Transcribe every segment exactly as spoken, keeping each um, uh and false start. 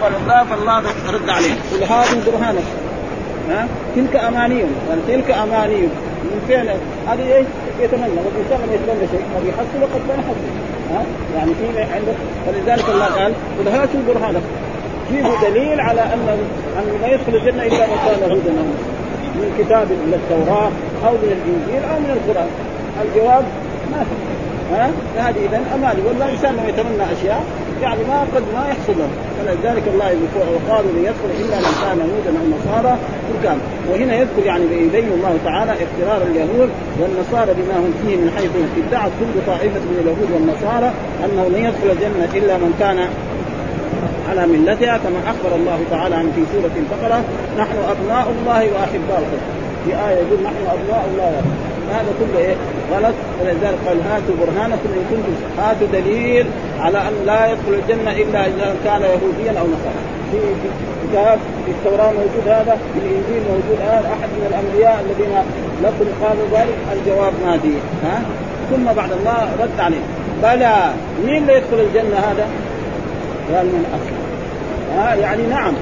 فالله فالله رد عليه قل هذه برهانك ها تلك امانيهم تلك امانيهم من فعل هذه ايش يتمنى وبيشتغل يتمنى شيء وبيحصل وقد لا يحصل ها يعني في عندك فلذلك الله قال قل هاتوا برهانك جيبوا دليل على انه انه لا يدخل الجنه الا من كان هودا من كتاب من التوراه او من الانجيل او من القران الجواب ما في ها هذه اذا اماني والله الانسان ما يتمنى اشياء يعني ما قد ما يحصل له فلذلك الله يقول وقالوا ليدخل الا من كان يهودا او نصارى كان وهنا يذكر يعني بيبين الله تعالى اقترار اليهود والنصارى بما هم فيه من حيث ادعت كل طائفه من اليهود والنصارى انه لن يدخل الجنه الا من كان على ملتها كما اخبر الله تعالى عن في سوره البقره نحن ابناء الله واحباؤه في ايه يقول نحن ابناء الله هذا كله إيه؟ غلط ولذلك قال هاتوا برهانكم إن كنتم هاتوا دليل على أن لا يدخل الجنة إلا إذا كان يهوديا أو نصارى في كتاب التوراة موجود هذا الإنجيل موجود هذا أحد من الأنبياء الذين لكم قالوا ذلك الجواب نادي ها ثم بعد الله رد عليه بلى مين اللي يدخل الجنة هذا قال من أصل ها يعني نعم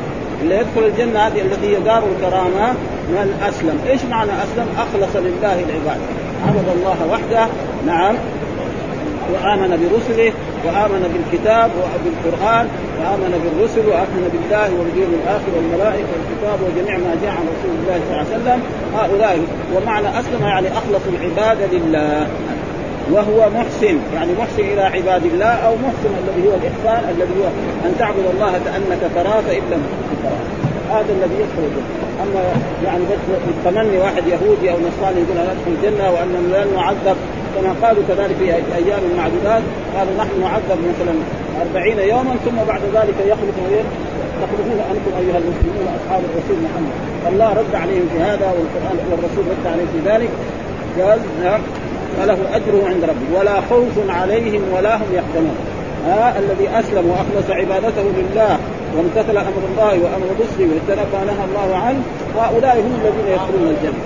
اللي يدخل الجنة هذه التي يدار الكرامة من أسلم إيش معنى أسلم أخلص لله العبادة عبد الله وحده نعم وآمن برسله وآمن بالكتاب وبالقرآن وآمن بالرسل وآمن بالله واليوم الآخر والملائكة والكتاب وجميع ما جاء عن رسول الله صلى الله عليه وسلم هؤلاء ومعنى أسلم يعني أخلص العبادة لله وهو محسن يعني محسن إلى عباد الله أو محسن الذي هو الإحسان الذي هو أن تعبد الله كأنك تراه فإن لم تكن تراه هذا الذي يدخل الجنة أما يعني بس التمني واحد يهودي أو نصراني يقول أنا أدخل الجنة وأن لا نعذب كما قالوا كذلك في أيام المعدودات قالوا نحن نعذب مثلا أربعين يوما ثم بعد ذلك يخلق غير تخلقون أنتم أيها المسلمون أصحاب الرسول محمد الله رد عليهم في هذا والقرآن والرسول رد عليهم في ذلك قال فله أجره عند ربه ولا خوف عليهم ولا هم يحزنون ها الذي أسلم وأخلص عبادته لله وامتثل أمر الله وأمر رسله واجتنب ما نهى الله عنه هؤلاء هم الذين يدخلون الجنة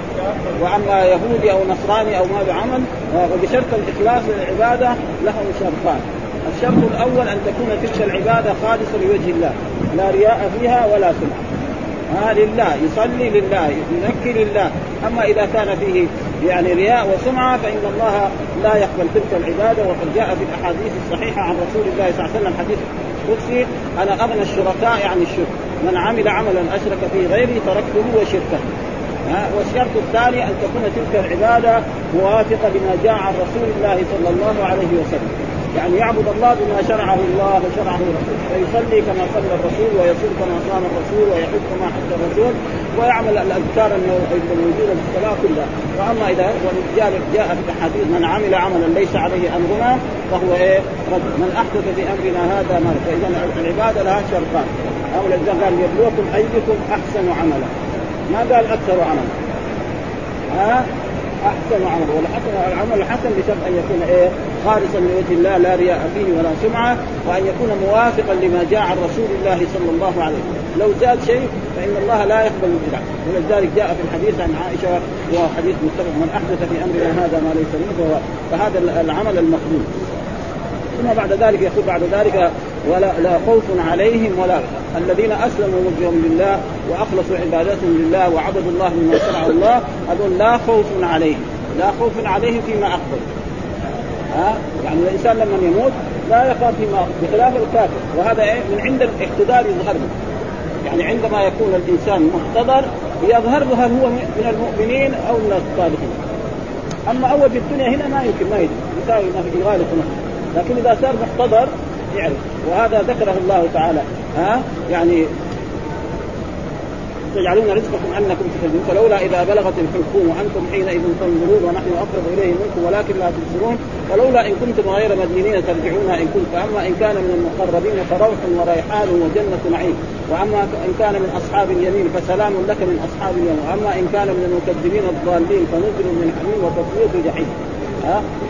وأما يهودي أو نصراني أو ما بعمل وبشرط الإخلاص للعبادة لهم شرطان الشرط الأول أن تكون تلك العبادة خالصة لوجه الله لا رياء فيها ولا سمعة آه لله يصلي لله يزكي لله أما إذا كان فيه يعني رياء وسمعة فإن الله لا يقبل تلك العبادة وقد جاء في الأحاديث الصحيحة عن رسول الله صلى الله عليه وسلم حديث قدسي أنا أغنى الشركاء عن الشرك من عمل عملا أشرك فيه غيري تركته وشركه والشرط الثاني أن تكون تلك العبادة موافقة بما جاء عن رسول الله صلى الله عليه وسلم يعني يعبد الله بما شرعه الله وشرعه رسوله ويصلي كما صلى الرسول ويصوم كما صام الرسول ويحج كما حج الرسول ويعمل الأذكار الموجودة في الصلاة كلها وأما إذا جاء في الحديث من عمل عملا ليس عليه أمرنا فهو إيه رد من أحدث في أمرنا هذا مرض فإذا العبادة لها شرطان أولا إذا قال يبلوكم أيكم أحسن عملا ما قال أكثر عملا ها أحسن عمل والعمل الحسن بشرط أن يكون إيه خالصا من وجه الله لا رياء فيه ولا سمعة وأن يكون موافقا لما جاء عن رسول الله صلى الله عليه وسلم لو زاد شيء فإن الله لا يقبل البدع ولذلك جاء في الحديث عن عائشة وهو حديث متفق من أحدث في أمرنا هذا ما ليس منه فهذا العمل المقبول ثم بعد ذلك يقول بعد ذلك ولا لا خوف عليهم ولا الذين أسلموا وجههم لله وأخلصوا عبادتهم لله وعبدوا الله بما شرع الله هذول لا خوف عليهم لا خوف عليهم فيما أخبر ها يعني الإنسان لما يموت لا يخاف فيما بخلاف الكافر وهذا إيه؟ من عند الاحتضار يظهر له يعني عندما يكون الإنسان محتضر يظهر له هل هو من المؤمنين أو من الصالحين أما أول في الدنيا هنا ما يمكن ما يدري يساوي ما في غالب لكن إذا صار محتضر يعرف وهذا ذكره الله تعالى ها يعني تجعلون رزقكم أنكم تخرجون فلولا إذا بلغت الحلقوم وأنتم حينئذ تنظرون ونحن أقرب إليه منكم ولكن لا تبصرون فلولا إن كنتم غير مدينين ترجعونها إن كنتم فأما إن كان من المقربين فروح وريحان وجنة نعيم وأما إن كان من أصحاب اليمين فسلام لك من أصحاب اليمين وأما إن كان من المكذبين الضالين فنزل من حميم وتصفية جحيم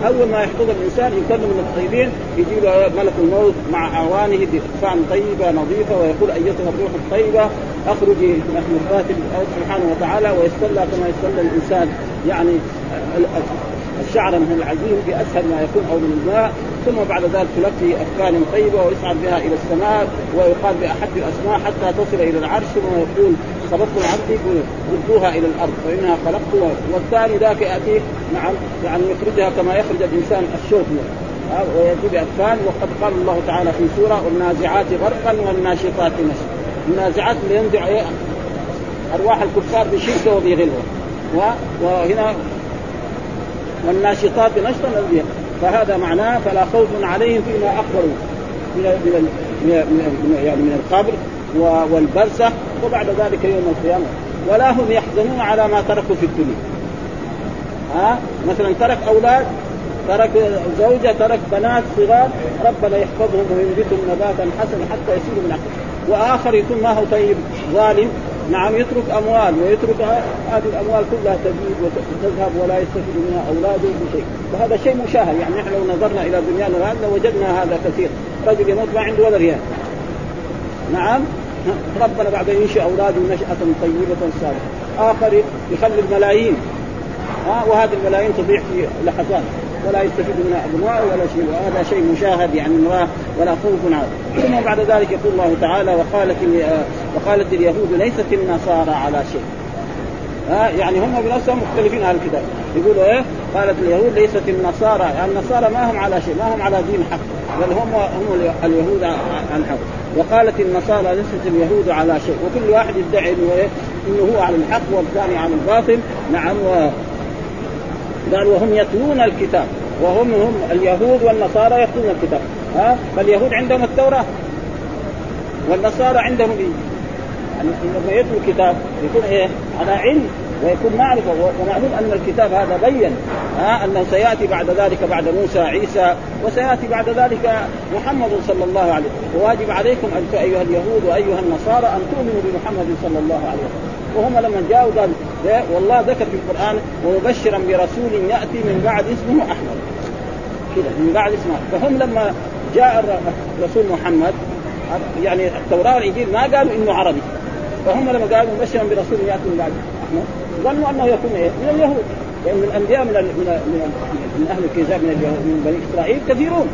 أول ما يحتضر الإنسان يكون من الطيبين يجي له ملك الموت مع أعوانه بأجسام طيبة نظيفة ويقول أيتها الروح الطيبة أخرجي من مرضاة الله سبحانه وتعالى ويصلى كما يصلى الإنسان يعني الشعر من العجين بأسهل ما يكون أو من الماء، ثم بعد ذلك تلقي أفكار طيبة ويصعد بها إلى السماء ويقال بأحد الأسماء حتى تصل إلى العرش، ثم يقول صببت عبدي ردوها إلى الأرض فإنها خلقتها. والثاني ذاك يأتي نعم يعني يخرجها كما يخرج الإنسان الشوك ويأتي بأفكار. وقد قال الله تعالى في سورة والنازعات غرقا والناشطات نشطا. النازعات اللي ينزع إيه؟ أرواح الكفار بشركه وبغلوه، وهنا والناشطات نشطا الذين، فهذا معناه فلا خوف عليهم فيما أخبروا من يعني من القبر والبرزخ وبعد ذلك يوم القيامة. ولا هم يحزنون على ما تركوا في الدنيا، ها مثلا ترك أولاد، ترك زوجة، ترك بنات صغار، ربنا يحفظهم وينبتهم نباتا حسنا حتى يسيروا من عقله. وآخر يكون ما هو طيب ظالم نعم يترك أموال ويترك هذه الأموال كلها تبيد وتذهب ولا يستفيد منها أولاده بشيء، وهذا شيء مشاهد. يعني نحن لو نظرنا إلى دنيانا الآن وجدنا هذا كثير، رجل يموت ما عنده ولا ريال نعم، ربنا بعد ينشئ أولاده نشأة طيبة صالحة. آخر يخلي الملايين ها آه وهذه الملايين تضيع في لحظات ولا يستفيد منها أبناء ولا شيء، وهذا شيء مشاهد يعني مراه ولا خوف عنه. ثم بعد ذلك يقول الله تعالى وقالت وقالت اليهود ليست النصارى على شيء، ها يعني هم بنفسهم مختلفين على الكتاب، يقولوا ايه قالت اليهود ليست النصارى، يعني النصارى ما هم على شيء، ما هم على دين حق، بل هم هم اليهود عن حق. وقالت النصارى ليست اليهود على شيء، وكل واحد يدعي انه هو على الحق والثاني على الباطل نعم. و قال وهم يتلون الكتاب، وهم هم اليهود والنصارى يتلون الكتاب، ها فاليهود عندهم التوراة والنصارى عندهم ايه يعني لما يتلو الكتاب يكون ايه على علم ويكون معرفة. ومعلوم ان الكتاب هذا بين ها انه سياتي بعد ذلك بعد موسى عيسى وسياتي بعد ذلك محمد صلى الله عليه وسلم، وواجب عليكم انتم ايها اليهود وايها النصارى ان تؤمنوا بمحمد صلى الله عليه وسلم. وهم لما جاءوا قال والله ذكر في القرآن ومبشرا برسول يأتي من بعد اسمه أحمد كده من بعد اسمه. فهم لما جاء الرسول محمد يعني التوراة والإنجيل ما قالوا إنه عربي، فهم لما قالوا مبشرا برسول يأتي من بعد أحمد ظنوا أنه يكون إيه من اليهود، لأن يعني الأنبياء من من من أهل الكتاب من اليهود من بني إسرائيل كثيرون،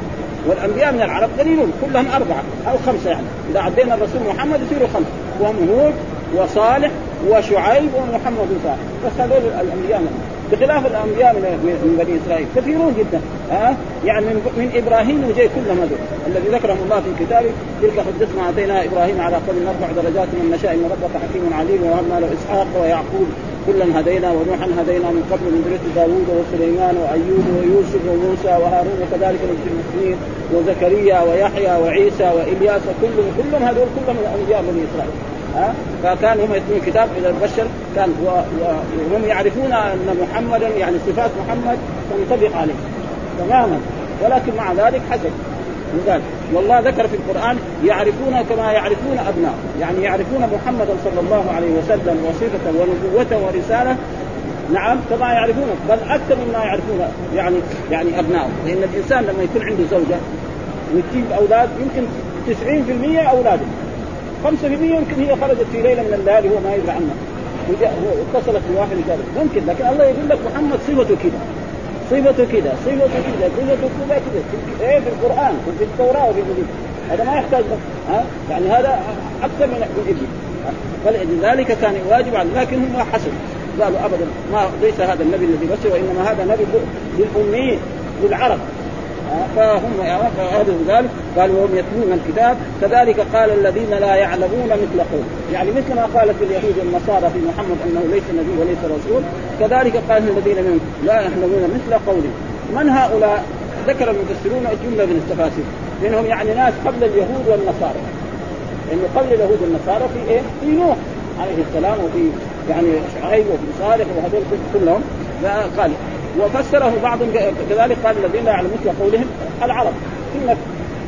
والأنبياء من العرب قليلون، كلهم أربعة أو خمسة يعني إذا عدينا الرسول محمد يصيروا خمسة، وهم هود وصالح وشعيب ومحمد صالح، بس هذول الأنبياء بخلاف الأنبياء من بني إسرائيل كثيرون جدا ها يعني من إبراهيم وجاء كل ما ذكر الذي ذكرهم الله في كتابه تلك حجتنا أعطيناها إبراهيم على قوم نرفع درجات من نشاء إن ربك حكيم عليم. وهبنا له إسحاق ويعقوب كلا هدينا ونوحا هدينا من قبل من ذرية داوود وسليمان وأيوب ويوسف وموسى وهارون وكذلك نجزي المحسنين وزكريا ويحيى وعيسى وإلياس كلهم كلهم هذول كلهم من أنبياء بني إسرائيل ها. فكان هم يتلون الكتاب إلى البشر كان وهم يعرفون أن محمدا يعني صفات محمد تنطبق عليه تماما، ولكن مع ذلك حسد من ذلك. والله ذكر في القرآن يعرفون كما يعرفون أبناء، يعني يعرفون محمدا صلى الله عليه وسلم وصفة ونبوة ورسالة نعم كما يعرفون بل أكثر مما يعرفون يعني يعني أبناء. لأن الإنسان لما يكون عنده زوجة ويتيب أولاد يمكن تسعين بالمئة أولاده خمسة بالمئة يمكن هي خرجت في ليلة من الليالي هو ما يدري عنها واتصلت بواحد يكلم ممكن، لكن الله يقول لك محمد صفته كده صفته كده صفته كده صفته كده كده ايه في القرآن وفي التوراة وفي الإنجيل، هذا ما يحتاج ها يعني هذا أكثر من الإنجيل. فلذلك كان واجب على لكن هم حسد قالوا أبدا ما ليس هذا النبي الذي بشر وإنما هذا نبي للأميين للعرب، فهم يعرفون ذلك. قالوا وهم يتلون الكتاب كذلك قال الذين لا يعلمون مثل قوم، يعني مثل ما قالت اليهود والنصارى في محمد أنه ليس نبي وليس رسول كذلك قال الذين منهم لا يعلمون مثل قوله. من هؤلاء؟ ذكر المفسرون الجملة من التفاسير لأنهم يعني ناس قبل اليهود والنصارى، إنه قبل اليهود والنصارى في إيه؟ في نوح عليه السلام وفي يعني شعيب وفي صالح وهذول كلهم قال. وفسره بعضهم كذلك قال الذين لا يعلمون مثل قولهم العرب، إن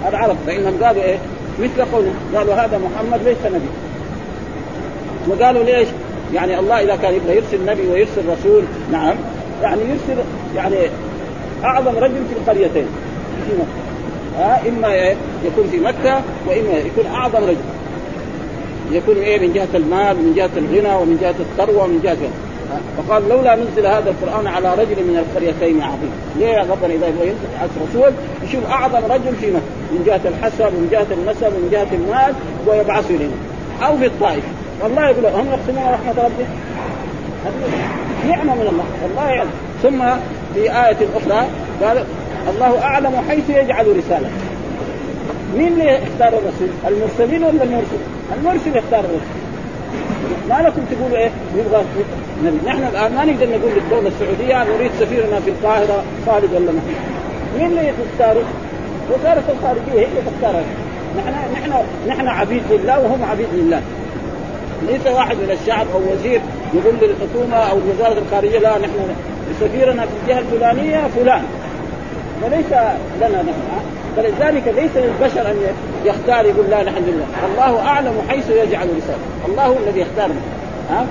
العرب فإنهم قالوا إيه مثل قولهم قالوا هذا محمد ليس نبي. وقالوا ليش؟ يعني الله إذا كان يبغى يرسل نبي ويرسل رسول نعم يعني يرسل يعني أعظم رجل في القريتين في مكة ها، إما إيه يكون في مكة وإما يكون أعظم رجل يكون إيه من جهة المال ومن جهة الغنى ومن جهة الثروة ومن جهة فقال لولا نزل هذا القرآن على رجل من القريتين عظيم. ليه يا غضن إذا يبغى ينزل على الرسول يشوف أعظم رجل فينا من جهة الحسب من جهة النسب من جهة المال ويبعثوا لنا أو في الطائف. والله يقول هم يقسمون رحمة ربي نعمة من الله والله يعلم. ثم في آية أخرى قال الله أعلم حيث يجعل رسالة. مين اللي اختار الرسول؟ المرسلين ولا المرسل؟ المرسل اختار الرسول. ما لكم تقولوا ايه نبغى نبي؟ نحن الآن ما نقدر نقول للدولة السعودية نريد سفيرنا في القاهرة خالد ولا محمد. مين اللي يختاره؟ وزارة الخارجية هي اللي تختاره. نحن نحن نحن عبيد لله وهم عبيد لله. ليس واحد من الشعب أو وزير يقول للحكومة أو الوزارة الخارجية لا نحن سفيرنا في الجهة الفلانية فلان. وليس لنا نحن. فلذلك ليس للبشر أن يختار يقول لا نحن لله. الله أعلم حيث يجعل رسالة. الله هو الذي يختارنا. ها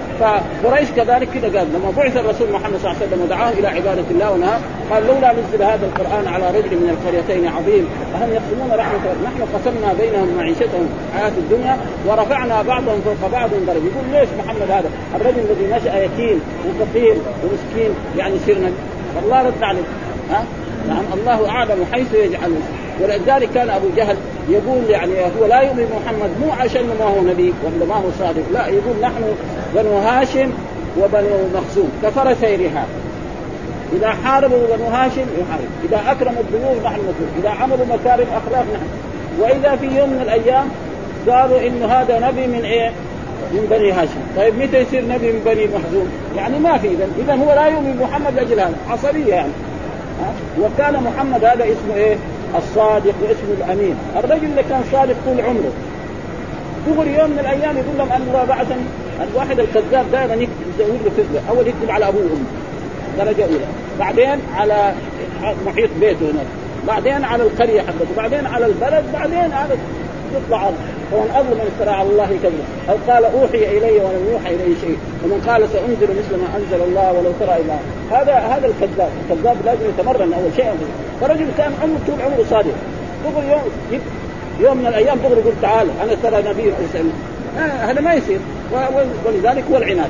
فقريش كذلك كده قال لما بعث الرسول محمد صلى الله عليه وسلم ودعاه إلى عبادة الله ونهى قال لولا نزل هذا القرآن على رجل من القريتين عظيم أهم يقسمون رحمة ربنا نحن قسمنا بينهم معيشتهم حياة الدنيا ورفعنا بعضهم فوق بعض درجة. يقول ليش محمد هذا الرجل الذي نشأ يتيم وفقير ومسكين يعني سيرنا؟ الله رد عليه. ها نعم الله أعلم حيث يجعل. ولذلك كان أبو جهل يقول يعني هو لا يؤمن محمد مو عشان ما هو نبي ولا ما هو صادق لا يقول نحن بنو هاشم وبنو مخزوم كفر سيرها. إذا حاربوا بنو هاشم يحارب، إذا أكرموا الضيوف نحن نكرم، إذا عملوا مكارم أخلاق نحن. وإذا في يوم من الأيام قالوا إنه هذا نبي من إيه من بني هاشم، طيب متى يصير نبي من بني مخزوم؟ يعني ما في. إذا إذا هو لا يؤمن محمد لأجل هذا عصبية يعني. وكان محمد هذا اسمه إيه الصادق واسمه الأمين. الرجل اللي كان صادق طول عمره دغري يوم من الأيام يقول لهم أن رابعة الواحد الكذاب دائما يزود له كذبة. أول يكذب على أبوه وأمه درجة أولى، بعدين على محيط بيته هناك، بعدين على القرية حقته، بعدين على البلد، بعدين على يطلع ومن أظلم من افترى على الله كذبا أو قال أوحي إلي ولم يوحى إلي شيء ومن قال سأنزل مثل ما أنزل الله ولو ترى إلى هذا هذا الكذاب. الكذاب لازم يتمرن أول شيء. فرجل كان عمره طول عمره صادق دغري يوم يوم من الأيام دغري يقول تعال أنا ترى نبي أرسل. هذا ما يصير. ولذلك هو العناد.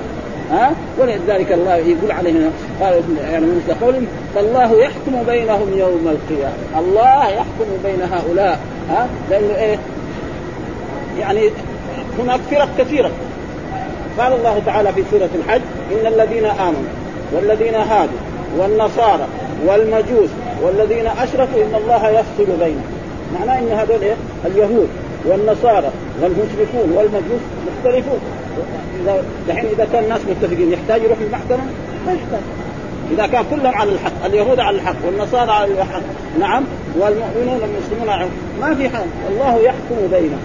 ها ولذلك الله يقول عليه قال يعني مثل قولهم فالله يحكم بينهم يوم القيامة. الله يحكم بين هؤلاء. ها لأنه إيه يعني هناك فرق كثيرة. قال الله تعالى في سورة الحج إن الذين آمنوا والذين هادوا والنصارى والمجوس والذين أشركوا إن الله يفصل بينهم. معناه إن هذول إيه؟ اليهود والنصارى والمشركون والمجوس مختلفون. لحين إذا كان الناس متفقين يحتاج يروح المحكمة ما يحتاج. إذا كان كلهم على الحق اليهود على الحق والنصارى على الحق نعم والمؤمنون والمسلمون على ما في حال. الله يحكم بينهم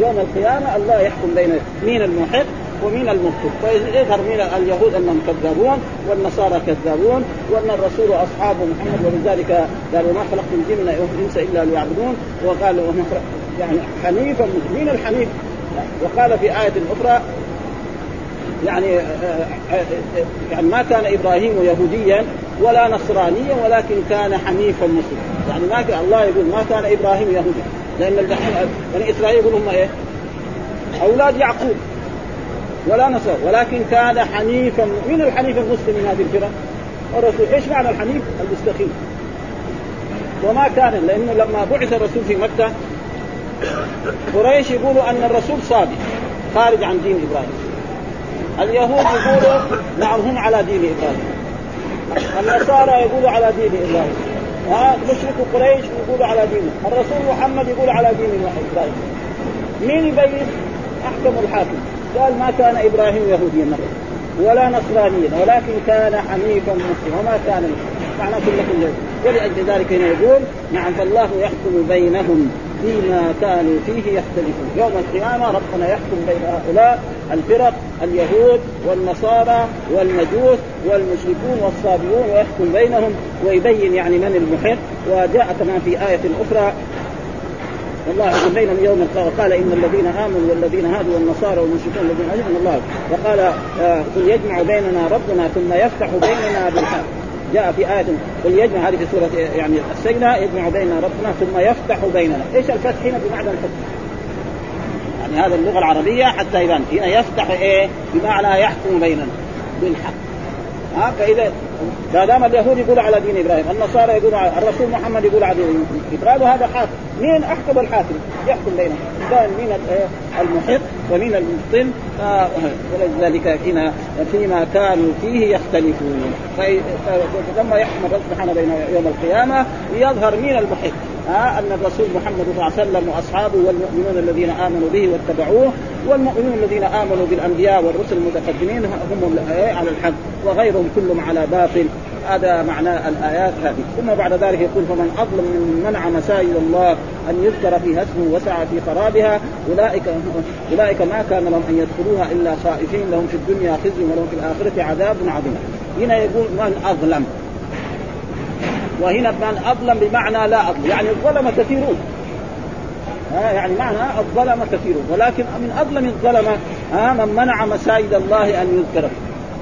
يوم القيامة. الله يحكم بين مين المحق ومين المبطل. فيظهر من اليهود أنهم كذابون والنصارى كذابون وأن الرسول وأصحابه محمد. ولذلك قالوا ما خلقت الجن والإنس إلا ليعبدون وقالوا يعني حنيفا مين الحنيف. وقال في آية أخرى يعني يعني ما كان إبراهيم يهوديا ولا نصرانيا ولكن كان حنيفا مسلما. يعني ما الله يقول ما كان إبراهيم يهوديا لأن الدحين بني إسرائيل يقولون إيه أولاد يعقوب ولا نصر ولكن كان حنيفا. من الحنيف المسلم من هذه الفرقة الرسول. إيش معنى الحنيف؟ المستقيم. وما كان لأنه لما بعث الرسول في مكة قريش يقولوا أن الرسول صادق خارج عن دين إبراهيم. اليهود يقولوا نعم على دين إبراهيم. النصارى يقولوا على دين إبراهيم. ها مشرك قريش يقولوا على دينه. الرسول محمد يقول على دين إبراهيم. مين يبين؟ أحكم الحاكم. قال ما كان إبراهيم يهوديا ولا نصرانيا ولكن كان حنيفا مسلما وما كان معناه كل كل. ولأجل ذلك هنا يقول نعم فالله يحكم بينهم فيما كانوا فيه يختلفون. يوم القيامة ربنا يحكم بين هؤلاء الفرق اليهود والنصارى والمجوس والمشركون والصابئون ويحكم بينهم ويبين يعني من المحق. وجاء كمان في آية أخرى الله يحكم بينهم يوم القيامة قال إن الذين آمنوا والذين هادوا والنصارى والمشركون الذين أجمعوا الله وقال قل آه يجمع بيننا ربنا ثم يفتح بيننا بالحق. جاء في آية قل يجمع هذه في سورة يعني السجنة يجمع بيننا ربنا ثم يفتح بيننا. إيش الفتح هنا؟ بمعنى الفتح يعني هذا اللغة العربية حتى يبان هنا يفتح إيه بمعنى يحكم بيننا. بالحق. ها فإذا ما دام اليهود يقول على دين إبراهيم، النصارى يقول على الرسول محمد يقول على دين إبراهيم، هذا حاكم. مين أحكم الحاكم؟ يحكم بينهم، كان مين المحق ومين المبطن. ولذلك فيما كانوا فيه يختلفون. فلما يحكم سبحانه بين يوم القيامة يظهر مين المحق. آه أن الرسول محمد صلى الله عليه وسلم وأصحابه والمؤمنون الذين آمنوا به واتبعوه، والمؤمنون الذين آمنوا بالأنبياء والرسل المتقدمين هم على الحق، وغيرهم كلهم على باطل. هذا معنى الآيات هذه. ثم بعد ذلك يقول: فمن أظلم من منع مساجد الله أن يذكر فيها اسمه وسعى في خرابها أولئك أولئك ما كان لهم أن يدخلوها إلا خائفين، لهم في الدنيا خزي ولهم في الآخرة عذاب عظيم. هنا يقول من أظلم، وهنا من أظلم بمعنى لا أظلم، يعني الظلم كثيرون. ها يعني معنى الظلم كثيرون، ولكن من أظلم الظلمة من منع مساجد الله أن يذكر.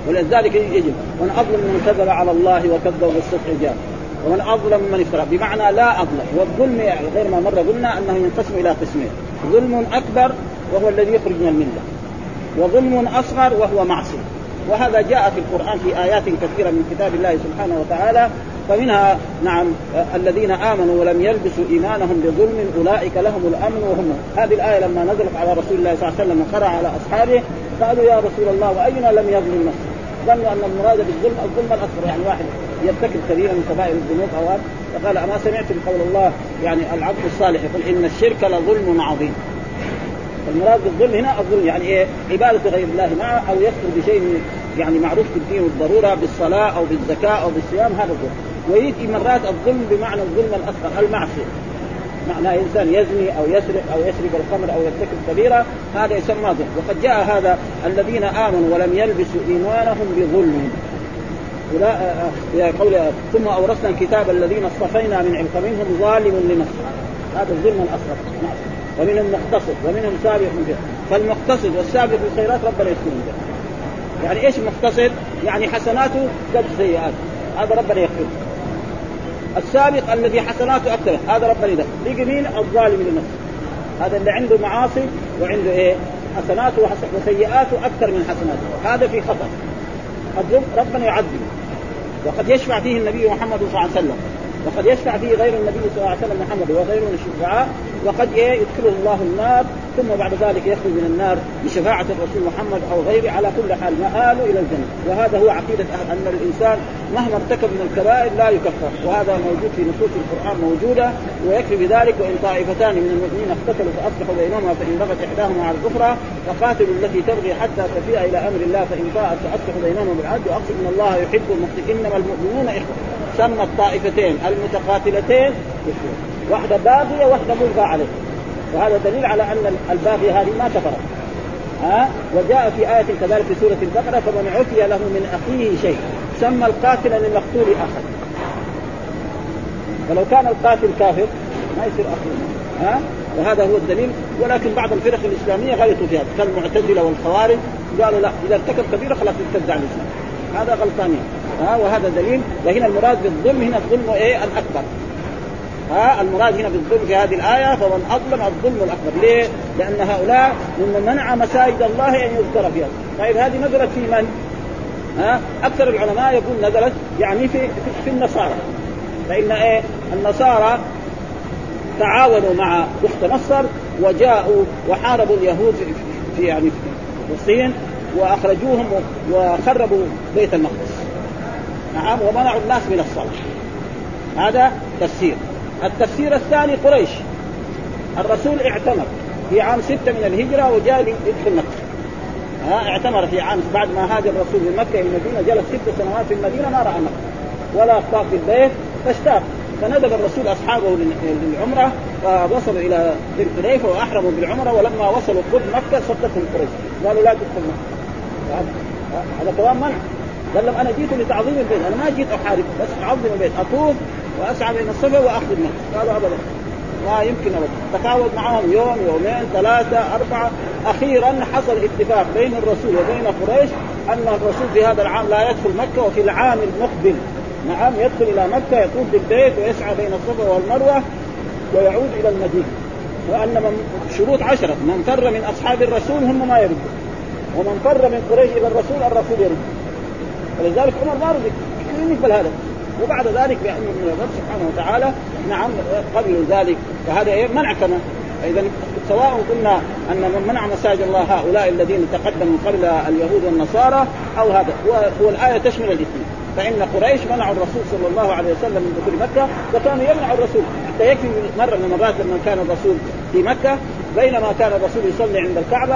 ولذلك يجب من أظلم من كذب على الله وكذب بالصدق جاء، ومن أظلم من افترى، بمعنى لا أظلم. والظلم يعني غير ما مرة قلنا أنه ينقسم إلى قسمين: ظلم أكبر وهو الذي يخرج من الملة، وظلم أصغر وهو معصية. وهذا جاء في القرآن في آيات كثيرة من كتاب الله سبحانه وتعالى. فمنها نعم الذين آمنوا ولم يلبسوا إيمانهم بظلم أولئك لهم الأمن وهم. هذه الآية لما نزلت على رسول الله صلى الله عليه وسلم وقرأ على أصحابه قالوا: يا رسول الله وأينا لم يظلم نفسه؟ ظنوا أن المراد بالظلم الظلم الأصغر، يعني واحد يرتكب كثيرا من كبائر الذنوب أوان. فقال: أما سمعتم قول الله يعني العبد الصالح يقول إن الشرك لظلم عظيم. المراد بالظلم هنا الظلم يعني إيه؟ عبادة غير الله معه، أو يخطر بشيء يعني معروف في الدين والضرورة بالصلاة أو بالزكاة أو بالصيام، هذا الظلم. ويأتي مرات الظلم بمعنى الظلم الأصغر المعصية، معنى إنسان يزني أو يسرق أو يشرب الخمر أو يرتكب كبيرة، هذا يسمى ظلم. وقد جاء هذا الذين آمنوا ولم يلبسوا إيمانهم بظلم قوله: ثم أورثنا الكتاب الذين اصطفينا من عباد منهم ظالم لنفسه. هذا الظلم الأصغر، ومنهم مقتصد ومنهم سابق به. فالمقتصد والسابق بالخيرات ربنا يكون به. يعني إيش مقتصد؟ يعني حسناته قد سيئاته، هذا ربنا يغفر. السابق الذي حسناته أكثر، هذا ربنا يدخل. يجي مين؟ الظالم لنفسه، هذا اللي عنده معاصي وعنده إيه حسناته وسيئاته أكثر من حسناته، هذا في خطأ. قد ربنا يعذبه، وقد يشفع فيه النبي محمد صلى الله عليه وسلم، وقد يشفع فيه غير النبي صلى الله عليه وسلم محمد وغيره من الشفعاء، وقد إيه يدخله الله النار، ثم بعد ذلك يخرج من النار بشفاعة الرسول محمد أو غيره. على كل حال مآله إلى الجنة. وهذا هو عقيدة أن الإنسان مهما ارتكب من الكبائر لا يكفر، وهذا موجود في نصوص القرآن موجودة. ويكفي بذلك: وإن طائفتان من المؤمنين اقتتلوا فأصلحوا بينهما فإن بغت إحداهما على الأخرى فقاتلوا التي تبغي حتى تفيء إلى أمر الله، فإن فاءت فأصلحوا بينهما بالعدل وأقسطوا إن الله يحب المقسطين. إنما المؤمنون إخوة. سمى الطائفتين المتقاتلتين واحدة باغية واحدة ملغى عليه، وهذا دليل على أن الباغي هذه ما كفرت. ها وجاء في آية كذلك في سورة البقرة: فمن عفي له من أخيه شيء سمى القاتل للمقتول أخا. ولو كان القاتل كافر ما يصير أخوه. ها وهذا هو الدليل. ولكن بعض الفرق الإسلامية غلطوا فيها، كالمعتزلة والخوارج، قالوا لا إذا ارتكب كبيرة خلاص يرتد عن الإسلام، هذا غلطانين. ها وهذا دليل. وهنا المراد بالظلم هنا الظلم إيه الأكبر. ها المراد هنا بالظلم في هذه الآية فمن أظلم الظلم الأكبر. ليه؟ لأن هؤلاء ممن منع مساجد الله أن يذكر فيها. طيب هذه نزلت في من؟ ها أكثر العلماء يقول نزلت يعني في في النصارى، فإن إيه النصارى تعاونوا مع أخت مصر وجاءوا وحاربوا اليهود في يعني في الصين وأخرجوهم وخربوا بيت المقدس. نعم ومنعوا الناس من الصلاة. هذا تفسير. التفسير الثاني قريش. الرسول اعتمر في عام ستة من الهجرة وجاء يدخل مكة. اعتمر في عام بعد ما هاجر الرسول من مكة إلى المدينة، جلس ست سنوات في المدينة ما رأى مكة ولا طاف في البيت فاشتاق. فندب الرسول أصحابه للعمرة فوصلوا إلى ذي الحليفة وأحرموا بالعمرة، ولما وصلوا قرب مكة صدتهم قريش قالوا لا تدخل مكة. هذا كلام منع. قال لهم: أنا جيت لتعظيم البيت، أنا ما جيت أحارب، بس أعظم البيت، أطوف وأسعى بين الصفا وأخذ منه. قالوا أبدا لا يمكن أبدا. تقاعد معهم يوم يومين ثلاثة أربعة. أخيرا حصل اتفاق بين الرسول وبين قريش أن الرسول في هذا العام لا يدخل مكة، وفي العام المقبل نعم يدخل إلى مكة يطوف بالبيت ويسعى بين الصفا والمروة ويعود إلى المدينة. وأن من شروط عشرة: من فر من أصحاب الرسول هم ما يردون، ومن فر من قريش إلى الرسول الرسول يرد، فلذلك عمر ما رضي من مثل هذا. وبعد ذلك بأن الرب سبحانه وتعالى نعم قبل ذلك، فهذا إيه منع كمان. إذا سواء قلنا أن من منع مساجد الله هؤلاء الذين تقدموا قبل اليهود والنصارى أو هذا، والآية تشمل الاثنين. فإن قريش منعوا الرسول صلى الله عليه وسلم من دخول مكة، وكانوا يمنعوا الرسول حتى يكفي مرة من المرات لما كان الرسول في مكة بينما كان الرسول يصلي عند الكعبة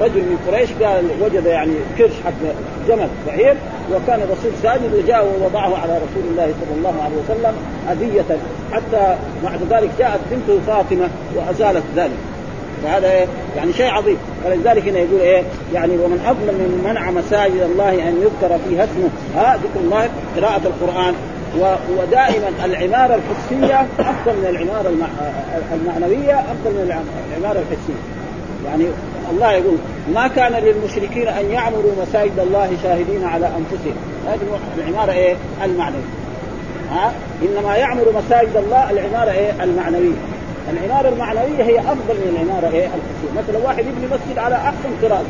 رجل من قريش قال وجد يعني كرش حق جمل بعير، وكان الرسول ساجد وجاء ووضعه على رسول الله صلى الله عليه وسلم أذية، حتى بعد ذلك جاءت بنته فاطمة وأزالت ذلك. فهذا إيه؟ يعني شيء عظيم. ولذلك هنا يقول إيه يعني ومن أظلم من منع مساجد الله أن يذكر فيها اسمه، ها ذكر الله قراءة القرآن. ودائما العمارة الحسية أفضل من العمارة المعنوية، أفضل من العمارة الحسية. يعني الله يقول ما كان للمشركين أن يعمروا مساجد الله شاهدين على أنفسهم، هذه العمارة إيه المعنوية. ها إنما يعمر مساجد الله العمارة إيه المعنوية. العمارة المعنوية هي أفضل من العمارة إيه الحسية. مثلا واحد يبني مسجد على أحسن طراز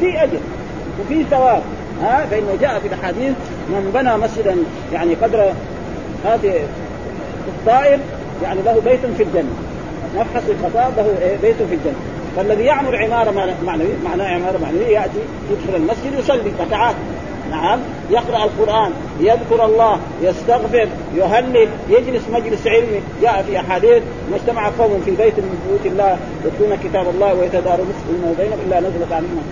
في أجر وفي ثواب، ها فإنه جاء في الحديث من بنى مسجدا يعني قدر هذه الطائر يعني له بيت في الجنة، نفحص الخطاب له بيت في الجنة. فالذي يعمر عمارة معنوية معناه عمارة معنوية يأتي يدخل المسجد يصلي ركعات، نعم يقرأ القرآن، يذكر الله، يستغفر، يهلل، يجلس مجلس علمي. جاء في أحاديث ما اجتمع قوم في بيت من بيوت الله يتلون كتاب الله ويتدارسونه بينهم إلا نزلت عليهم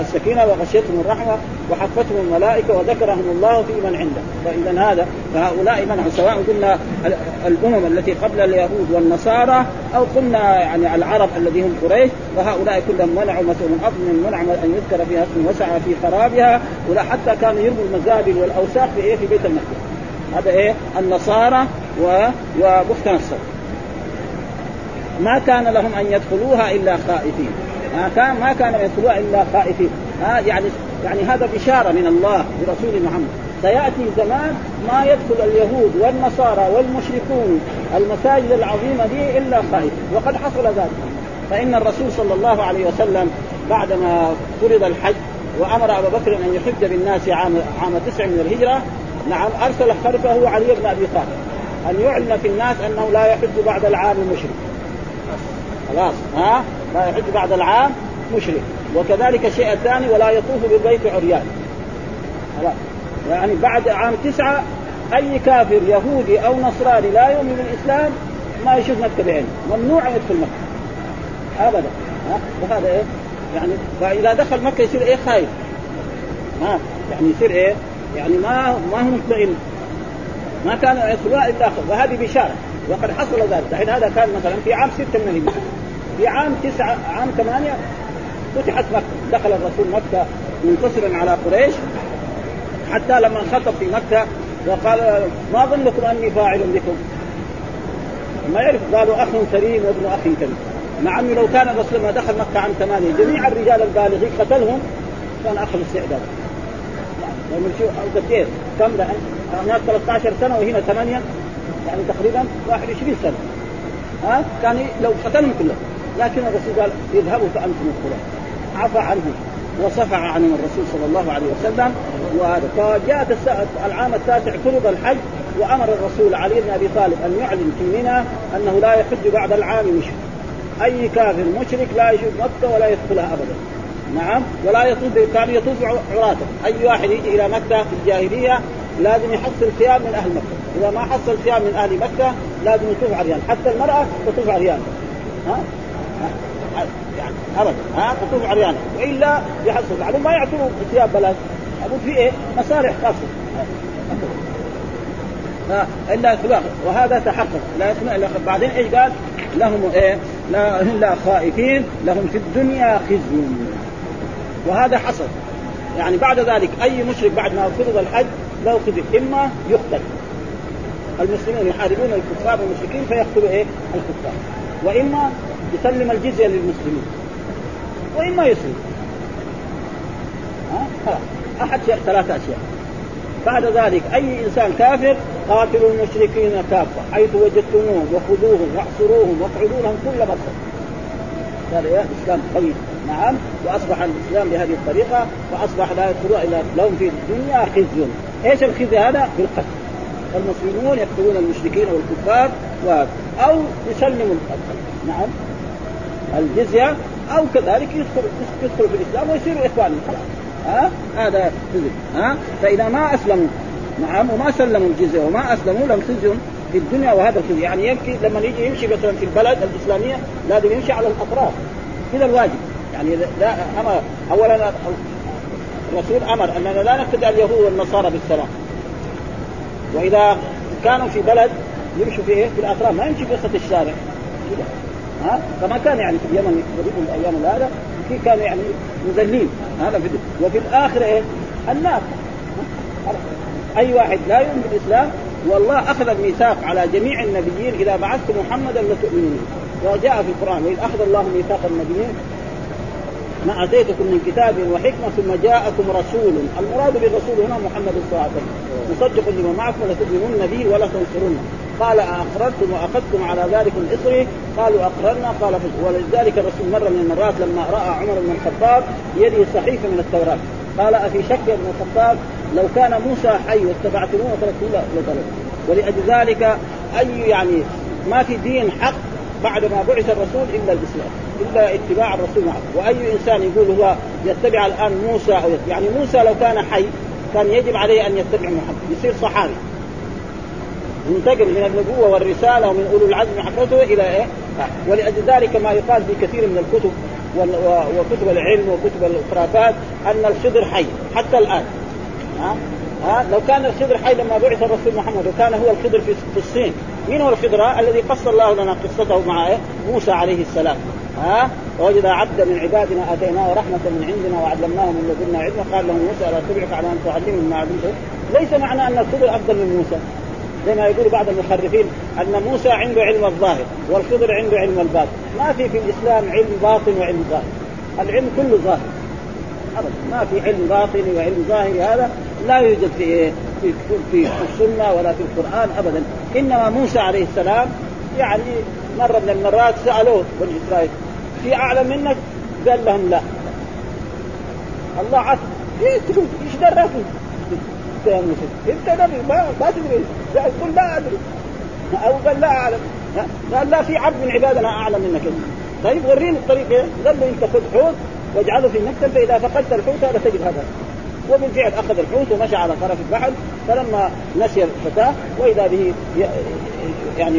السكينة وغشيتهم الرحمة وحفتهم الملائكة وذكرهم الله في من عنده. فإذا هذا فهؤلاء منعوا سواء قلنا الأمم التي قبل اليهود والنصارى أو قلنا يعني العرب الذين هم قريش، فهؤلاء كلهم منعوا مثل أظلم منع أن يذكر فيها اسم وسعى في خرابها، ولا حتى كانوا يرموا المزابل والأوساخ في إيه في بيت المقدس. هذا إيه النصارى وبختان الصدر. ما كان لهم أن يدخلوها إلا خائفين، ما كان ما كان يدخلوها إلا خائفين. ها يعني يعني هذا بشارة من الله ورسول محمد. سيأتي زمان ما يدخل اليهود والنصارى والمشركون المساجد العظيمة دي إلا خائفين، وقد حصل ذلك. فإن الرسول صلى الله عليه وسلم بعدما فرض الحج وأمر أبا بكر أن يحج بالناس عام عام تسع من الهجرة، نعم أرسل خلفه علي بن أبي طالب أن يعلن في الناس أنه لا يحج بعد العام المشرك. خلاص ها لا يحج بعد العام مشرك. وكذلك الشيء الثاني ولا يطوف بالبيت عريان. خلاص يعني بعد عام تسعة أي كافر يهودي أو نصراني لا يؤمن بالإسلام ما يشوف مكة بعينه، ممنوع يدخل مكة أبدا. ها وهذا إيه يعني فإذا دخل مكة يصير إيه خايف، ها يعني يصير إيه يعني ما ما هم مطمئن. ما كان يدخلوا إلا خائفين، وهذه بشارة وقد حصل ذلك. الحين هذا كان مثلا في عام ستة من الهجرة، في عام تسعة عام ثمانية فتحت مكة، دخل الرسول مكة منتصرا على قريش، حتى لما خطب في مكة وقال ما ظنكم أني فاعل بكم، ما يعرف قالوا أخ كريم وابن أخ كريم. مع أنه لو كان الرسول ما دخل مكة عام ثمانية جميع الرجال البالغين قتلهم كان أخذ الاستعداد. يعني نشوف أو كثير كم ده هناك ثلاثة عشر سنة وهنا ثمانية يعني تقريبا واحد وعشرين سنة، ها كان لو قتلهم كلهم. لكن الرسول قال اذهبوا فأنتم القرى، عفى عنهم وصفع عنهم الرسول صلى الله عليه وسلم. وجاءت العام التاسع فرض الحج وأمر الرسول علي بن أبي طالب أن يعلن في منى أنه لا يحج بعد العام مشرك، أي كافر مشرك لا يجوز مكة ولا يدخلها أبدا. نعم ولا يطوف، كان يطوف عراته. أي واحد يجي إلى مكة في الجاهلية لازم يحصل ثياب من أهل مكة، إذا ما حصل ثياب من أهل مكة لازم يطوف عريان، حتى المرأة تطوف عريان، ها يعني أبدا ها تطوف عريان، وإلا يحصل يعني ما يعطوا ثياب بلد أبو في إيه مسارح خاصة ها إلا خلاص. وهذا تحقق لا يسمع إلا خلاص. بعدين إيش قال لهم إيه لا إلا خائفين لهم في الدنيا خزي. وهذا حصل يعني بعد ذلك أي مشرك بعد ما فرض الحج لو قدر إما يقتل، المسلمين يحاربون الكفار والمشركين فيقتلوا إيه الكفار، وإما يسلم الجزية للمسلمين، وإما يسلم ها أحد شيء ثلاثة أشياء. بعد ذلك أي إنسان كافر قاتلوا المشركين كافة حيث وجدتموهم وخذوهم واحصروهم وافعلوا لهم كل مرصد. هذا إيه إسلام قوي. نعم. واصبح الاسلام بهذه الطريقه، واصبح لا يدخلوا الا لهم في الدنيا خزي. ايش الخزي هذا؟ بالقتل. المسلمون يقتلون المشركين والكفار و... او يسلموا القتل نعم الجزيه، او كذلك يدخلوا يدخلوا في الاسلام ويصيروا اخواننا ها هذا خزي ها. فاذا ما اسلموا نعم وما سلموا الجزيه وما اسلموا لهم خزي في الدنيا. وهذا الخزي يعني يمكن لما يجي يمشي مثلا في البلد الاسلاميه لازم يمشي على الاطراف كذا الواجب يعني. لا امر اولا الرسول امر اننا لا نقتدي اليهود والنصارى بالسلام، واذا كانوا في بلد يمشوا فيه في الاطراف ما يمشي في وسط الشارع كده ها. كما كان يعني في اليمن في الايام هذا في كانوا يعني مذلين هذا في. وفي الاخره ايه الناس اي واحد لا يؤمن بالاسلام، والله اخذ الميثاق على جميع النبيين اذا بعثت محمدا لتؤمنون. وجاء في القران واذ اخذ الله ميثاق النبيين ما اتيتكم من كتاب وحكمه ثم جاءكم رسول. المراد بالرسول هنا محمد صلى الله عليه وسلم مصدق لما معكم لتؤمنون به ولا تنصرونه. قال اقررتم واخذتم على ذلك الاصري؟ قالوا اقررنا. قال ولذلك الرسول مره من المرات لما راى عمر بن الخطاب بيده صحيفه من التوراه قال افي شك يا ابن الخطاب لو كان موسى حي واتبعتموه وتركتموه لضلال. ولاجل ذلك اي يعني ما في دين حق بعد ما بعث الرسول الا الاسلام الا اتباع الرسول معه. واي انسان يقول هو يتبع الان موسى او يتبع. يعني موسى لو كان حي كان يجب عليه ان يتبع محمد يصير صحابي ينتقل من النبوه والرساله ومن اولو العزم حقته الى ايه. ولاجل ذلك ما يقال في كثير من الكتب وكتب العلم وكتب الخرافات ان الخضر حي حتى الان ها ها. لو كان الخضر حي لما بعث الرسول محمد وكان هو الخضر في الصين. مين هو الخضر الذي قص الله لنا قصته مع موسى عليه السلام ها؟ ووجد عبدا من عبادنا اتيناه رحمه من عندنا وعلمناه من لدنا علما قال له موسى لا تبعك على ان تعلمني مما علمته. ليس معنى ان الخضر افضل من موسى زي ما يقول بعض المخرفين ان موسى عنده علم الظاهر والخضر عنده علم الباطن. ما في في الاسلام علم باطن وعلم ظاهر، العلم كله ظاهر ابدا، ما في علم باطن وعلم ظاهر. هذا لا يوجد في في في السنه ولا في القران ابدا. انما موسى عليه السلام يعني مره من المرات سالوه بني اسرائيل في اعلم منك؟ قال لهم لا. الله عز وجل ايش دركم انت نبي ما ما تدري يقول لا ادري او قال لا اعلم. قال لا في عبد من عبادنا اعلم منك انت. طيب وريني الطريق ايه؟ قال له انت خذ حوت واجعله في المكتب فاذا فقدت الحوت هذا تجد هذا. وبالفعل اخذ الحوت ومشى على طرف البحر فلما نسي الفتاه واذا به يعني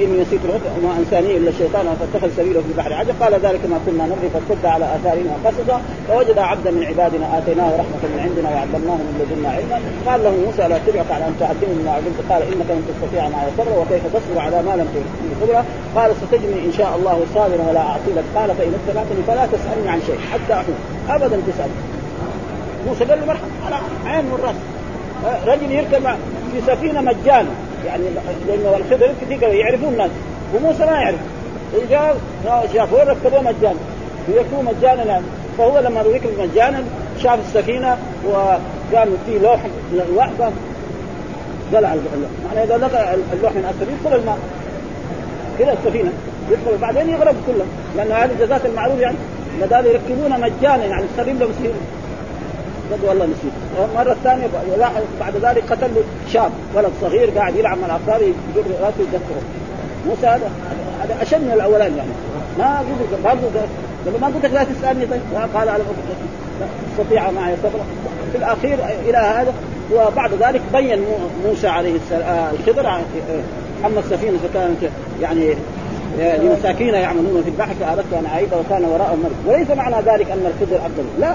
انه يسير الحوت وما انساني الا الشيطان فاتخذ سبيله في البحر عجب. قال ذلك ما كنا نبغي فارتد على اثارهم قصدا فوجد عبدا من عبادنا اتيناه رحمه من عندنا وعلمناه من لدنا علما قال له موسى لا تبعك على ان تعلمني مما علمت. قال انك لن تستطيع معي صبرا وكيف تصبر على ما لم تستطيع صبرا. قال ستجدني ان شاء الله صابرا ولا اعصي لك. قال فان اتبعتني فلا تسالني عن شيء حتى احوم ابدا تسالني. موسى قال له مرحبا على عين والراس. رجل يركب في سفينه مجانا يعني لانه الخضر كثير يعرفون الناس وموسى ما يعرف. اجا شافوه ركبوه مجانا يكون مجانا. فهو لما ركب مجانا شاف السفينه وقام في لوح لوحده قلع اللوح. معناه اذا لقى اللوح من اثر يدخل الماء كده السفينه يدخل بعدين يغرق كله. لان هذه الجزات المعروف يعني بدال يركبونه مجانا يعني السفينه لو يصير قد والله نسيت. مرة الثانية بعد ذلك قتل شاب ولد صغير قاعد يلعب مع الأطفال يجر رأسه يذكره موسى. هذا هذا أشد من الأولان يعني ما قلت برضو ما قلت لك لا تسألني. طيب قال على استطيع معي صبرا في الأخير إلى هذا. وبعد ذلك بين موسى عليه الخضر أما السفينة فكانت يعني لمساكين يعملون في البحر فأردت أن أعيدها وكان وراءهم مرض. وليس معنى ذلك أن الخضر أفضل، لا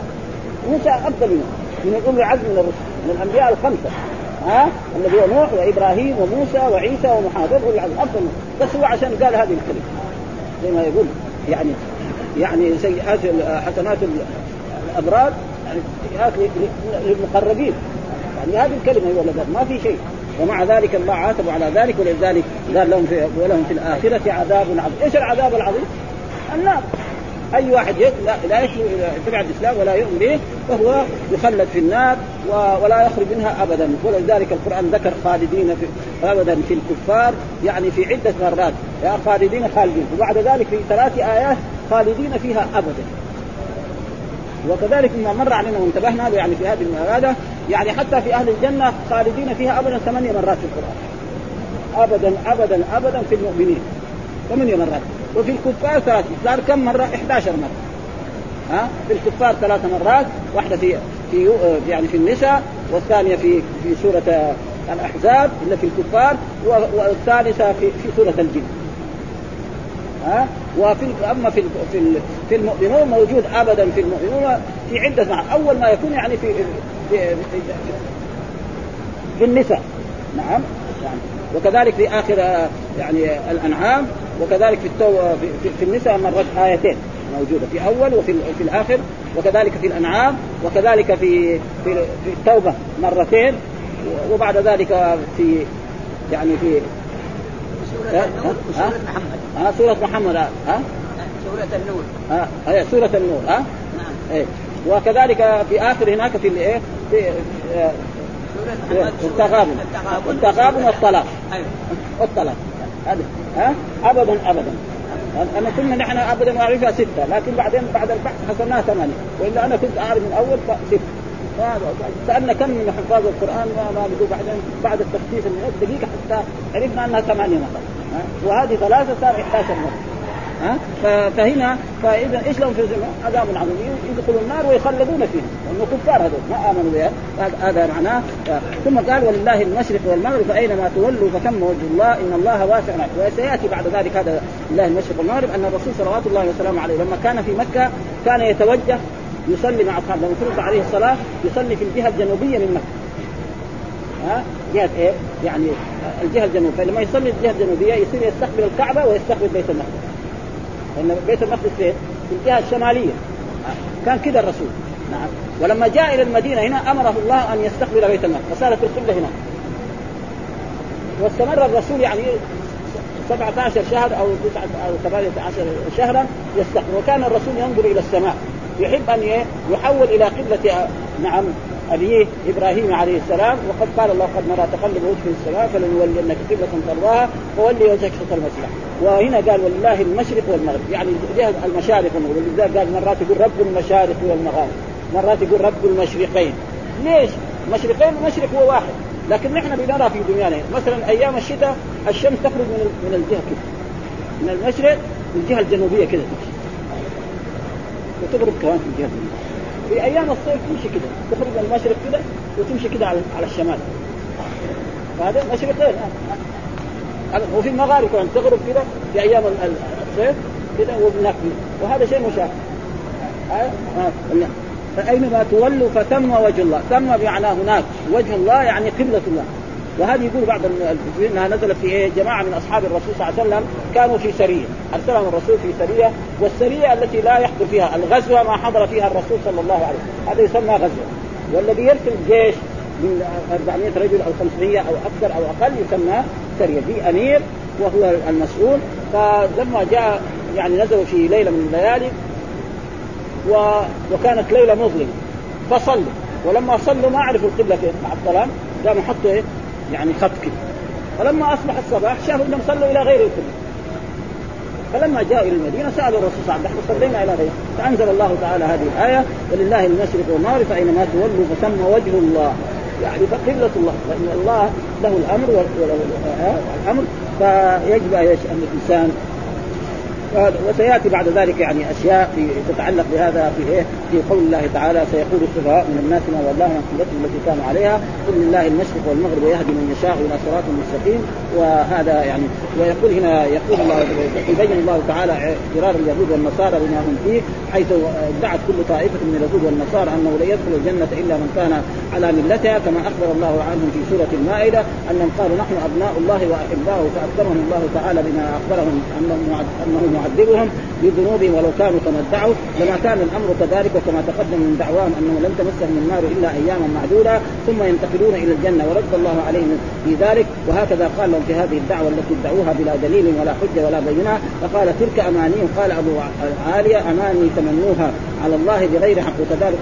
موسى أفضل منه من أولي العزم من الرسل من الأنبياء الخمسة ها الذي هو نوح وإبراهيم وموسى وعيسى ومحمد. أولي العزم أفضل منه بس هو عشان قال هذه الكلمة زي ما يقول يعني يعني سيئات حسنات الأبرار سيئات للمقربين يعني هذه الكلمة يقول ما في شيء. ومع ذلك الله عاتبه على ذلك. ولذلك قال لهم في ولهم في الآخرة عذاب عظيم. إيش العذاب العظيم؟ النار. أي واحد لا لا يتبع الإسلام ولا يؤمن به فهو يخلد في النار ولا يخرج منها أبدا. ولذلك القرآن ذكر خالدين في أبدا في الكفار يعني في عدة مرات يا خالدين خالدين. وبعد ذلك في ثلاث آيات خالدين فيها أبدا وكذلك مما مر علينا وانتبهنا له يعني في هذه المرادة، يعني حتى في أهل الجنة خالدين فيها أبدا ثمانية مرات في القرآن، أبدا أبدا أبدا في المؤمنين ثمانية مرات، وفي الكفار ثلاثة، صار كم مرة؟ إحدى عشر مرة. ها في الكفار ثلاثة مرات، واحدة في في يعني في النساء، والثانية في في سورة الأحزاب اللي في الكفار، والثالثة في في سورة الجن. ها وفي أما في في في المؤمنون موجود أبدا في المؤمنون في عدة مع أول ما يكون يعني في في, في النساء، نعم يعني. وكذلك في آخر يعني الأنعام، وكذلك في التو في, في النساء مرت آيتين موجودة في أول وفي في الآخر، وكذلك في الأنعام، وكذلك في في, في التوبة مرتين، وبعد ذلك في يعني في سورة النور وسورة محمد. ها سورة محمد ها سورة النور ها هي سورة النور ها نعم ايه. وكذلك في آخر هناك في الايه في آه التغابن التغابن والطلاق والطلاق هذا ها أبدا أبدا. أنا كنا نحن أبدا أعرفها ستة، لكن بعدين بعد البحث حصلناها ثمانية، وإلا أنا كنت أعرف من أول ستة. سألنا كم من حفاظ القرآن ما بدو بعدين بعد التخصيص من دقيقة حتى عرفنا أنها ثمانية مرات، وهذه ثلاثة صار إحدى عشر مرة. فهنا فإذا إيش لهم في عذاب عظيم، يدخلوا النار ويخلدون فيها، لأنه كفار هذول ما آمنوا بها، هذا معناه. ثم قال ولله المشرق والمغرب فأينما تولوا فثم وجه الله إن الله واسع عليم. وسيأتي بعد ذلك هذا لله المشرق والمغرب، أن الرسول صلوات الله وسلامه عليه لما كان في مكة كان يتوجه يصلي مع أصحابه، وفرض عليه الصلاة يصلي في الجهة الجنوبية من مكة. ها جهة إيه؟ يعني الجهة الجنوبية، فلما يصلي الجهة الجنوبية يصير يستقبل الكعبة ويستقبل بيت المقدس، لأن بيت المقدس في الجهة الشمالية. كان كده الرسول، نعم. ولما جاء إلى المدينة هنا أمره الله أن يستقبل بيت المقدس، فصارت القبلة هنا. واستمر الرسول يعني سبعة عشر شهر أو تسعة أو ثمانية عشر شهرا يستقبل، وكان الرسول ينظر إلى السماء، يحب أن يحول إلى قبلة نعم أبيه إبراهيم عليه السلام، وقد قال الله قد نرى تقلب وجهك في السماء فلنولينك قبلة ترضاها فولي وجهك شطر المسجد. وهنا قال ولله المشرق والمغرب، يعني جهة المشارق والمغرب، ولذلك قال مرات يقول رب المشارق والمغارب، مرات يقول رب المشرقين. ليش مشرقين؟ المشرق هو واحد، لكن نحن بنرى في دنيانا مثلا أيام الشتاء الشمس تخرج من من الجهة كده، من المشرق من الجهة الجنوبية كده، وتغرب كمان في الجهة الجنوبية. في أيام الصيف تمشي كده، تخرج من المشرق كده وتمشي كده على على الشمال، فهذا مشرقين. وفي المغارب كمان تغرب كده في أيام الصيف كده وبناك، وهذا شيء مشابه. فأينما تولوا فثم وجه الله، ثم بمعنى هناك، وجه الله يعني قبلة الله. وهذه يقول بعض المفسرين أنها نزلت في جماعة من أصحاب الرسول صلى الله عليه وسلم كانوا في سرية، أرسلهم الرسول في سرية، والسرية التي لا يحضر فيها الغزوة ما حضر فيها الرسول صلى الله عليه وسلم، هذا يسمى غزوة. والذي يرسل جيش من أربعمائة رجل أو خمسمائة أو أكثر أو أقل يسمى سرية، دي أمير وهو المسؤول. فلما جاء يعني نزلوا في ليلة من الليالي و... وكانت ليلة مظلمة، فصلوا، ولما صلوا ما عرفوا القبلة فين مع الظلام، قاموا حطوا إيه يعني خط كده. فلما أصبح الصباح شافوا أنهم صلوا إلى غير القبلة، فلما جاءوا إلى المدينة سألوا الرسول صلى الله عليه وسلم صلينا إلى غير، فأنزل الله تعالى هذه الآية ولله المشرق والمغرب فأينما تولوا فثم وجه الله، يعني فقبلة الله، لأن الله له الأمر وله الأمر، فيجب أن الإنسان. وسيأتي بعد ذلك يعني أشياء تتعلق بهذا في إيه في قول الله تعالى سيقول السفهاء من الناس ما ولاهم عن قبلتهم التي كانوا عليها قل لله المشرق والمغرب ويهدي من يشاء إلى صراط مستقيم. وهذا يعني ويقول هنا يقول الله يبين الله تعالى اضطرار اليهود والنصارى بما هم فيه، حيث ادعت كل طائفة من اليهود والنصارى أنه لا يدخل الجنة إلا من كان على ملتها، كما أخبر الله عنهم في سورة المائدة أنهم قالوا نحن أبناء الله وأحباؤه، فأخبرهم الله تعالى بما أخبرهم أنهم يعذبهم بذنوبهم ولو كانوا كما ادعوا، لما كان الأمر كذلك، وكما تقدم من دعواهم أنه لن تمسهم النار إلا أياما معدودة ثم ينتقلون إلى الجنة، ورد الله عليهم في ذلك. وهكذا قال لهم في هذه الدعوة التي ادعوها بلا دليل ولا حجة ولا بينة، فقال تلك أمانيهم، قال أبو عالية أماني تمنوها على الله بغير حق، وكذلك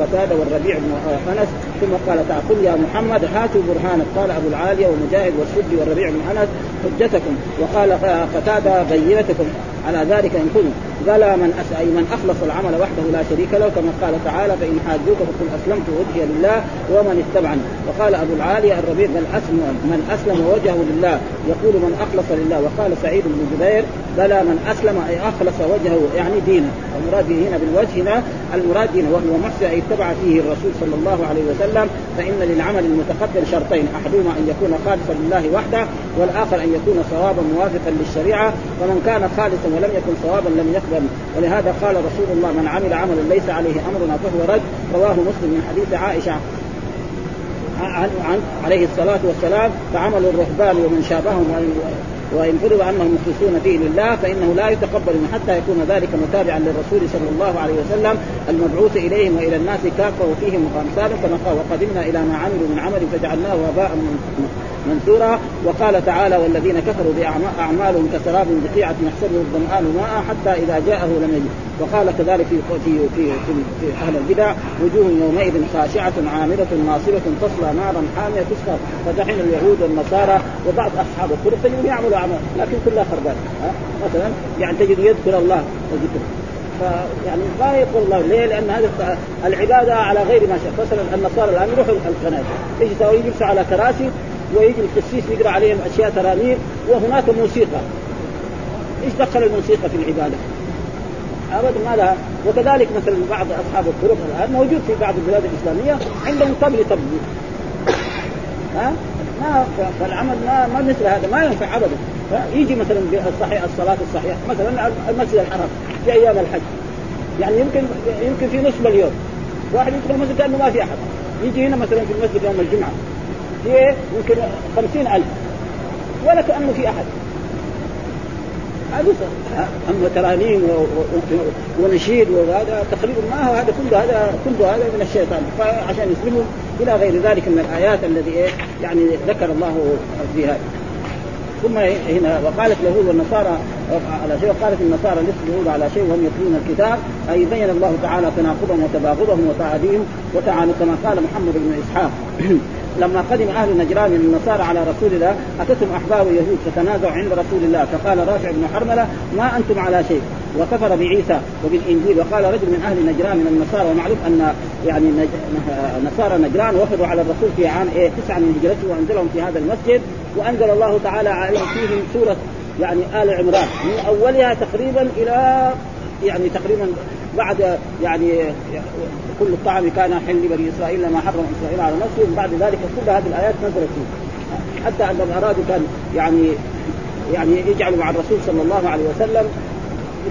قتادة والربيع بن أنس. ثم قال تعقل يا محمد هاتوا برهانك، قال أبو العالية ومجاهد والسدي والربيع بن أنس حجتكم، وقال قتادة بينتكم على ذلك إن كنتم. قال من أس... أي من أخلص العمل وحده لا شريك له كما قال تعالى فإن حاجوك فقل أسلمت وجهي لله ومن اتبعني. وقال أبو العالي الربيع بن أسلم من أسلم وجهه لله يقول من أخلص لله. وقال سعيد بن جبير بلى من أسلم أي أخلص وجهه يعني دينه. المراد هنا بالوجه هنا المراد دينه وهو محسن أي اتبع فيه الرسول صلى الله عليه وسلم. فإن للعمل المتقبل شرطين أحدهما أن يكون خالصا لله وحده والآخر أن يكون صوابا موافقا للشريعة. ومن كان خالصا ولم يكن صوابا لم يقبل. ولهذا قال رسول الله من عمل عملا ليس عليه أمرنا فهو رد. رواه مسلم من حديث عائشة عليه الصلاة والسلام. فعمل الرهبان ومن شابههم وإن فرض أنهم مخلصون فيه لله فإنه لا يتقبل حتى يكون ذلك متابعا للرسول صلى الله عليه وسلم المبعوث إليهم وإلى الناس كافة وفيهم وخمسان كما قال وقدمنا إلى ما عملوا من عمل فجعلناه وباء منثورا. وقال تعالى والذين كفروا بأعمالهم كسراب بقيعة يحسبه الظمآن ماء حتى إذا جاءه لم يجد. وقال كذلك في في في, في أهل البدع وجوه يومئذ خاشعة عاملة ناصبة تصلى نارا حامية تسقى. فدحين اليهود والنصارى وبعض أصحاب الكفر يعملوا عمل لكن كلها خربان. مثلا يعني تجد يذكر الله وذكر يعني لا يقول الله ليه؟ لأن هذا العبادة على غير ما شاء. مثلا النصارى الآن يروحوا القناة يجي تاوي يجلسوا على كراسي ويجي القسيس يقرأ عليهم أشياء ترانيم وهناك موسيقى. إيش دخل الموسيقى في العبادة؟ أبدا ما لها. وكذلك مثلا بعض أصحاب الطرق الآن موجود في بعض البلاد الإسلامية عندهم طبل طبل ها؟ ما فالعمل ما ما مثل هذا ما ينفع أبدا. يجي مثلا الصحيح الصلاة الصحيحة مثلا المسجد الحرام في أيام الحج يعني يمكن يمكن في نصف مليون واحد يدخل المسجد كأنه ما في أحد. يجي هنا مثلا في المسجد يوم الجمعة فيه يمكن خمسين ألف ولا كأنه في أحد. هذا أما ترانيم ونشيد وهذا تقريبا ما هو هذا كله هذا كله هذا من الشيطان فعشان يسلموا إلى غير ذلك من الآيات الذي إيه يعني ذكر الله فيها. ثم هنا وقالت اليهود والنصارى على شيء وقالت النصارى ليست اليهود على شيء وهم يتلون الكتاب أي بين الله تعالى تناقضهم وتباغضهم وتعاديهم وتعالى كما قال محمد بن إسحاق لما قدم أهل نجران من النصارى على رسول الله أتتهم أحبار اليهود فتنازعوا عند رسول الله فقال رافع بن حرملة ما أنتم على شيء وكفر بعيسى وبالإنجيل. وقال رجل من أهل نجران من النصارى ومعلوم أن يعني نصارى نجران وفدوا على الرسول في عام إيه تسعة من هجرته وأنزلهم في هذا المسجد وأنزل الله تعالى عليهم فيهم سورة يعني آل عمران من أولها تقريبا إلى يعني تقريبا بعد يعني كل الطعام كان حل بني إسرائيل لما حرم إسرائيل على نفسه. بعد ذلك كل هذه الآيات نزلت فيه حتى أنهم أرادوا كان يعني يعني يجعلوا مع الرسول صلى الله عليه وسلم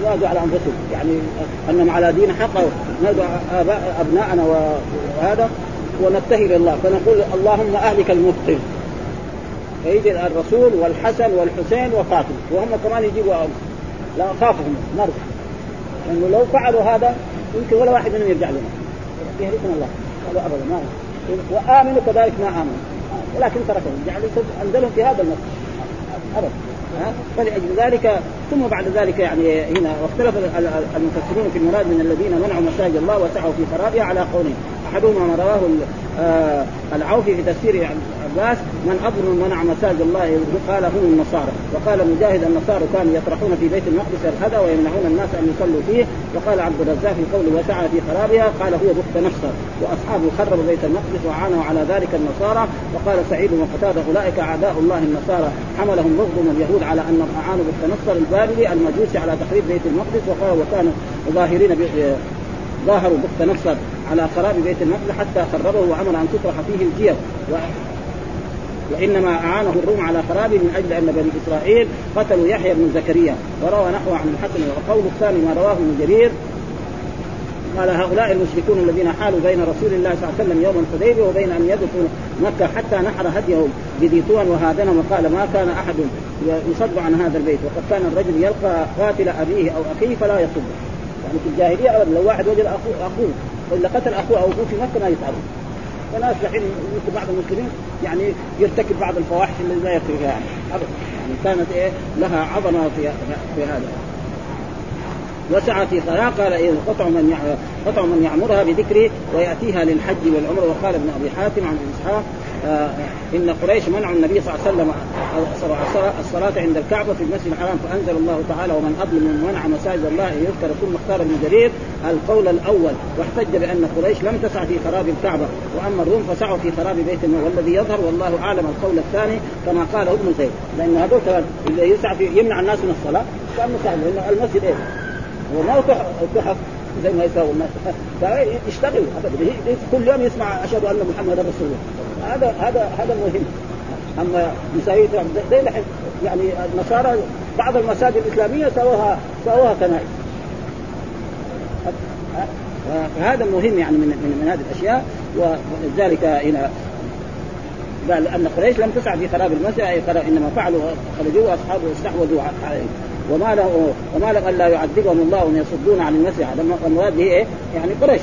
ينادوا على أنفسهم يعني أنهم على دين حق نادوا أبناءنا وهذا ونبتهل الله فنقول اللهم أهلك المبطل. فيجي الرسول والحسن والحسين وفاطمة وهم كمان يجيبوا لا خافهم نرجع لأنه لو فعلوا هذا يمكن ولا واحد منهم يرجع لنا يهلكنا الله. قالوا أبدا ما وآمنوا كذلك ما آمنوا ولكن تركهم يعني أنزلهم في هذا المسجد أبدا. فلأجل ذلك ثم بعد ذلك يعني هنا واختلف المفسرون في المراد من الذين منعوا مساجد الله وسعوا في خرابها على قولين أحدهما ما رواه العوفي في تفسير عباس من أظلم منع مساجد الله قال هم النصارى. وقال مجاهد النصارى كانوا يطرحون في بيت المقدس الهدى ويمنعون الناس أن يصلوا فيه. وقال عبد الرزاق في قوله وسعى في خرابها قال هو بخت نصر وأصحابه خربوا بيت المقدس وعانوا على ذلك النصارى. وقال سعيد وقتادة أولئك أعداء الله النصارى حملهم بغضهم اليهود على أن أعانوا بخت نصر البابلي المجوسي على تخريب بيت المقدس. وقال وكانوا ظاهرين ظاهروا بخت نصر على خراب بيت المقدس حتى خربه وعمل أن تطرح فيه الجير و... وإنما أعانه الروم على خرابه من أجل أن بني إسرائيل قتلوا يحيى بن زكريا. وروى نحوه عن الحسن. وقول الثاني ما رواه من جرير قال هؤلاء المشركون الذين حالوا بين رسول الله صلى الله عليه وسلم يوم الحديبية وبين أن يدخلوا مكة حتى نحر هديهم بذيتون وهادنا. وقال ما كان أحد يصد عن هذا البيت وقد كان الرجل يلقى قاتل أبيه أو أخيه فلا يصد. يعني في الجاهلية لو واحد وجد أخوه أخوه وإلا قتل أخوه أو أخوه في مكة ما يتعرض. فناس الحين مثل بعض المسلمين يعني يرتكب بعض الفواحش اللي لا يقرها يعني أبدا يعني كانت إيه لها عظمة في في هذا. وسعى في ثراء قال إذ قطع من قطع من يعمرها بذكري ويأتيها للحج والعمر. وقال ابن أبي حاتم عن إسحاق آه إن قريش منع النبي صلى الله عليه وسلم الصلاة عند الكعبة في المسجد الحرام فأنزل الله تعالى ومن أظلم من منع مساجد الله أن يذكر ثم اختار ابن جرير القول الأول واحتج بأن قريش لم تسعى في خراب الكعبة وأما الروم فسعوا في خراب بيت المال والذي يظهر والله أعلم القول الثاني كما قال ابن زيد لأن هذول اللي يسعى يمنع الناس من الصلاة كان مسعى لأن المسجد إيه وما تحق زي ما يساوي الناس يشتغل كل يوم يسمع أشهد أن محمد رسول الله هذا هذا هذا مهم. أما مساجد زي الحين يعني النصارى بعض المساجد الإسلامية سووها سووها كنائس هذا مهم يعني من من, من هذه الأشياء. وذلك هنا قال أن قريش لم تسعى في خراب المسجد إنما فعلوا خرجوا أصحابه استحوذوا عليه وما له وما له ألا يعذبهم الله أن يصدون عن المسجد المراد به إيه يعني قريش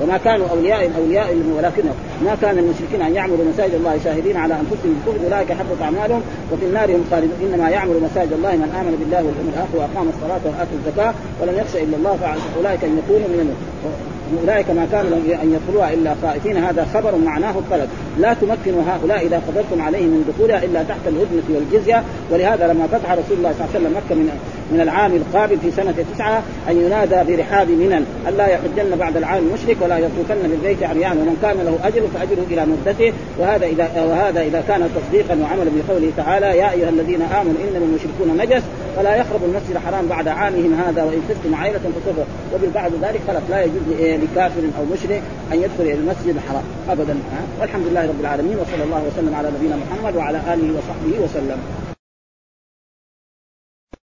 وما كانوا أولياء أولياء ولكنهم ما كان المشركين أن يعمروا مساجد الله شاهدين على أنفسهم بالكفر أولئك حبط أعمالهم وفي النار هم خالدون. إنما يعمر مساجد الله من آمن بالله واليوم الآخر وأقام الصلاة وآتى الزكاة ولم يخشى إلا الله فأولئك أن يكونوا من المؤمنين أولئك ما كانوا أن يدخلوها إلا خائفين. هذا خبر معناه الطلب لا تمكنوا هؤلاء إذا قدرتم عليه من دخولها إلا تحت الهدنة والجزية. ولهذا لما فتح رسول الله صلى الله عليه وسلم مكة من من العام القابل في سنة تسعة أن ينادى برحاب منن ألا يحجن بعد العام المشرك ولا يطوفن بالبيت عريان ومن كان له أجل فأجله إلى مدته. وهذا إذا وهذا إذا كان تصديقا وعملا بقوله تعالى يا أيها الذين آمنوا إنما المشركون نجس فلا يقربوا المسجد الحرام بعد عامهم هذا وإن خفتم عيلة فكفروا وبالبعد ذلك خلف لا يجوز لكافر أو مشرك أن يدخل إلى المسجد الحرام أبدا. والحمد لله رب العالمين وصلى الله وسلم على نبينا محمد وعلى آله وصحبه وسلم.